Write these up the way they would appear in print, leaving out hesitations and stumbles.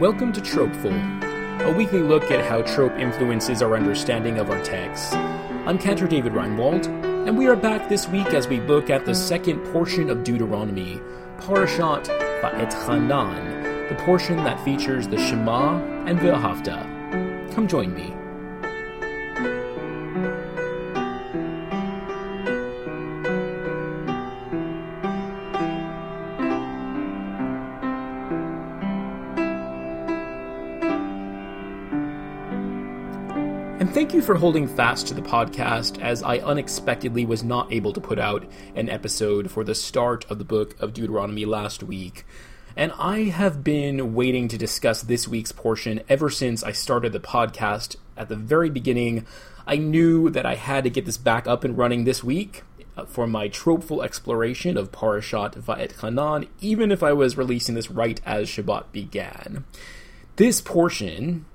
Welcome to Tropeful, a weekly look at how trope influences our understanding of our texts. I'm Cantor David Reinwald, and we are back this week as we look at the second portion of Deuteronomy, Parashat Va'etchanan, the portion that features the Shema and V'ahavta. Come join me. And thank you for holding fast to the podcast, as I unexpectedly was not able to put out an episode for the start of the book of Deuteronomy last week. And I have been waiting to discuss this week's portion ever since I started the podcast at the very beginning. I knew that I had to get this back up and running this week for my tropeful exploration of Parashat Va'etchanan, even if I was releasing this right as Shabbat began. This portion,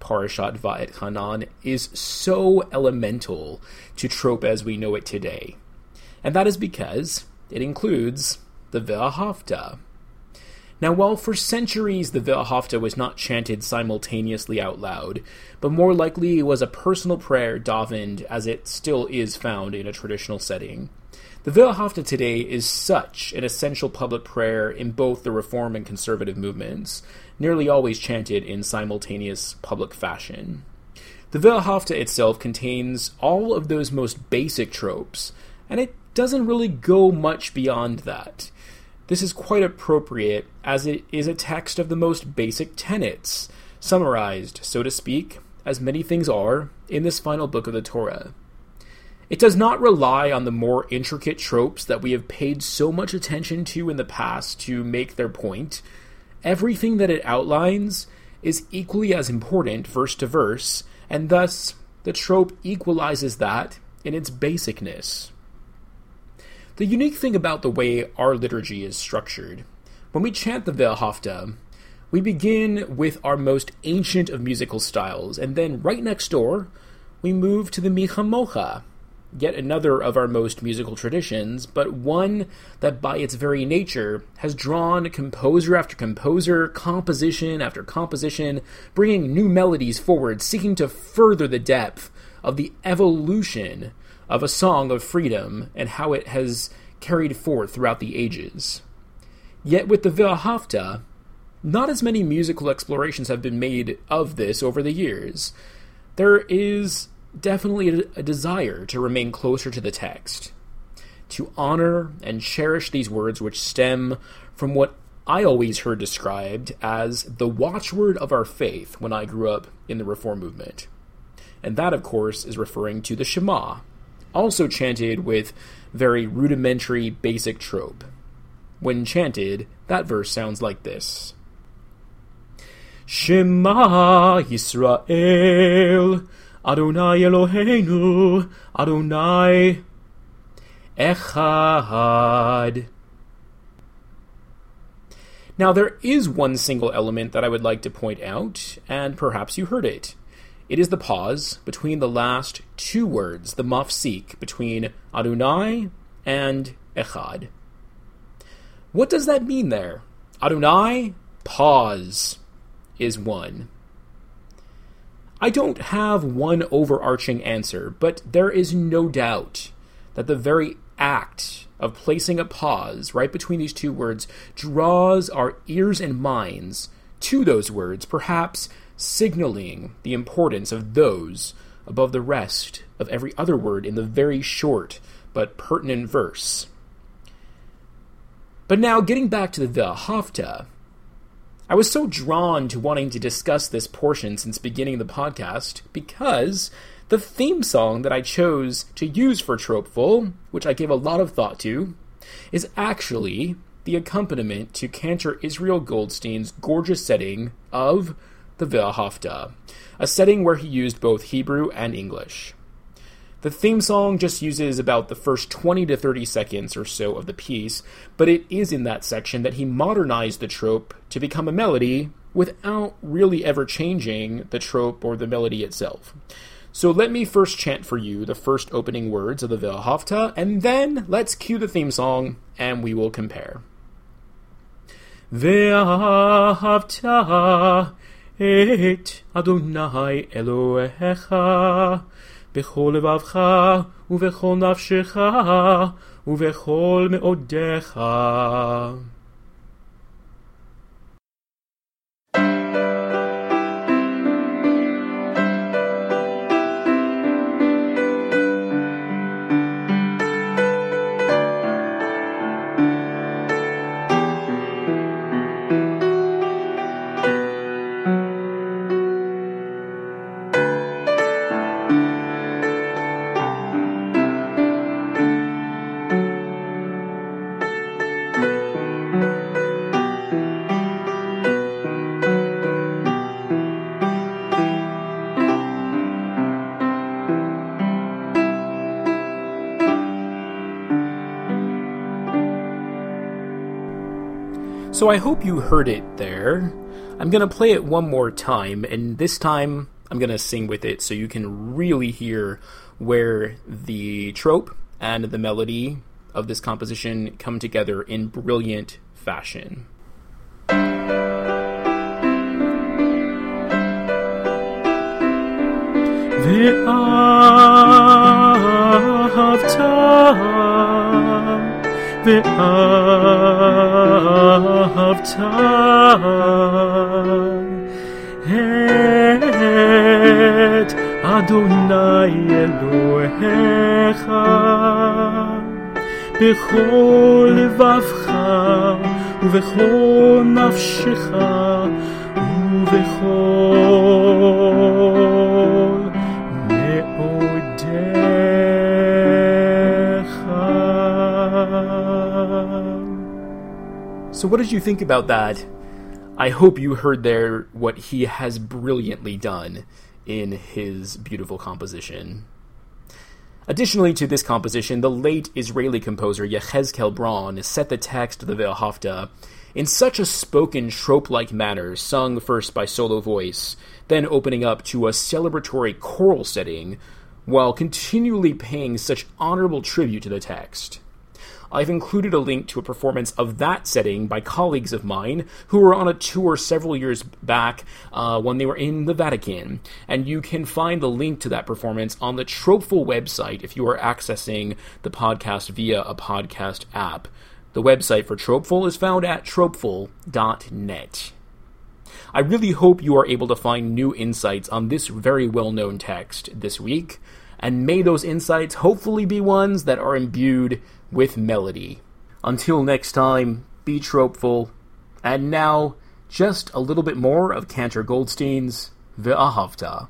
Parashat Va'etchanan, is so elemental to trope as we know it today. And that is because it includes the V'ahavta. Now, while for centuries the V'ahavta was not chanted simultaneously out loud, but more likely was a personal prayer davened, as it still is found in a traditional setting, the V'ahavta today is such an essential public prayer in both the Reform and Conservative movements, nearly always chanted in simultaneous public fashion. The V'ahavta itself contains all of those most basic tropes, and it doesn't really go much beyond that. This is quite appropriate, as it is a text of the most basic tenets, summarized, so to speak, as many things are, in this final book of the Torah. It does not rely on the more intricate tropes that we have paid so much attention to in the past to make their point. Everything that it outlines is equally as important verse to verse, and thus the trope equalizes that in its basicness. The unique thing about the way our liturgy is structured: when we chant the V'ahavta, we begin with our most ancient of musical styles, and then right next door, we move to the Mi'cha Mocha, yet another of our most musical traditions, but one that by its very nature has drawn composer after composer, composition after composition, bringing new melodies forward, seeking to further the depth of the evolution of a song of freedom and how it has carried forth throughout the ages. Yet with the V'ahavta, not as many musical explorations have been made of this over the years. There is definitely a desire to remain closer to the text, to honor and cherish these words, which stem from what I always heard described as the watchword of our faith when I grew up in the Reform movement. And that, of course, is referring to the Shema, also chanted with very rudimentary basic trope. When chanted, that verse sounds like this: Shema Yisrael, Adonai Eloheinu, Adonai Echad. Now, there is one single element that I would like to point out, and perhaps you heard it. It is the pause between the last two words, the mafsik, between Adonai and Echad. What does that mean there? Adonai, pause, is one. I don't have one overarching answer, but there is no doubt that the very act of placing a pause right between these two words draws our ears and minds to those words, perhaps signaling the importance of those above the rest of every other word in the very short but pertinent verse. But now, getting back to the V'ahavta, I was so drawn to wanting to discuss this portion since beginning the podcast because the theme song that I chose to use for Tropeful, which I gave a lot of thought to, is actually the accompaniment to Cantor Israel Goldstein's gorgeous setting of the V'ahavta, a setting where he used both Hebrew and English. The theme song just uses about the first 20 to 30 seconds or so of the piece, but it is in that section that he modernized the trope to become a melody without really ever changing the trope or the melody itself. So let me first chant for you the first opening words of the V'ahavta, and then let's cue the theme song and we will compare. V'ahavta et Adonai Elohecha b'chol levavcha u'v'chol nafshecha u'v'chol me'odecha. So I hope you heard it there. I'm going to play it one more time, and this time I'm going to sing with it so you can really hear where the trope and the melody of this composition come together in brilliant fashion. V'ahavta et Adonai Elohecha b'chol levavcha u'v'chol nafshecha u'v'chol me'odecha. So what did you think about that? I hope you heard there what he has brilliantly done in his beautiful composition. Additionally to this composition, the late Israeli composer Yehezkel Braun set the text of the V'ahavta in such a spoken trope-like manner, sung first by solo voice, then opening up to a celebratory choral setting, while continually paying such honorable tribute to the text. I've included a link to a performance of that setting by colleagues of mine who were on a tour several years back when they were in the Vatican, and you can find the link to that performance on the Tropeful website if you are accessing the podcast via a podcast app. The website for Tropeful is found at tropeful.net. I really hope you are able to find new insights on this very well-known text this week, and may those insights hopefully be ones that are imbued with melody. Until next time, be tropeful. And now, just a little bit more of Cantor Goldstein's V'ahavta.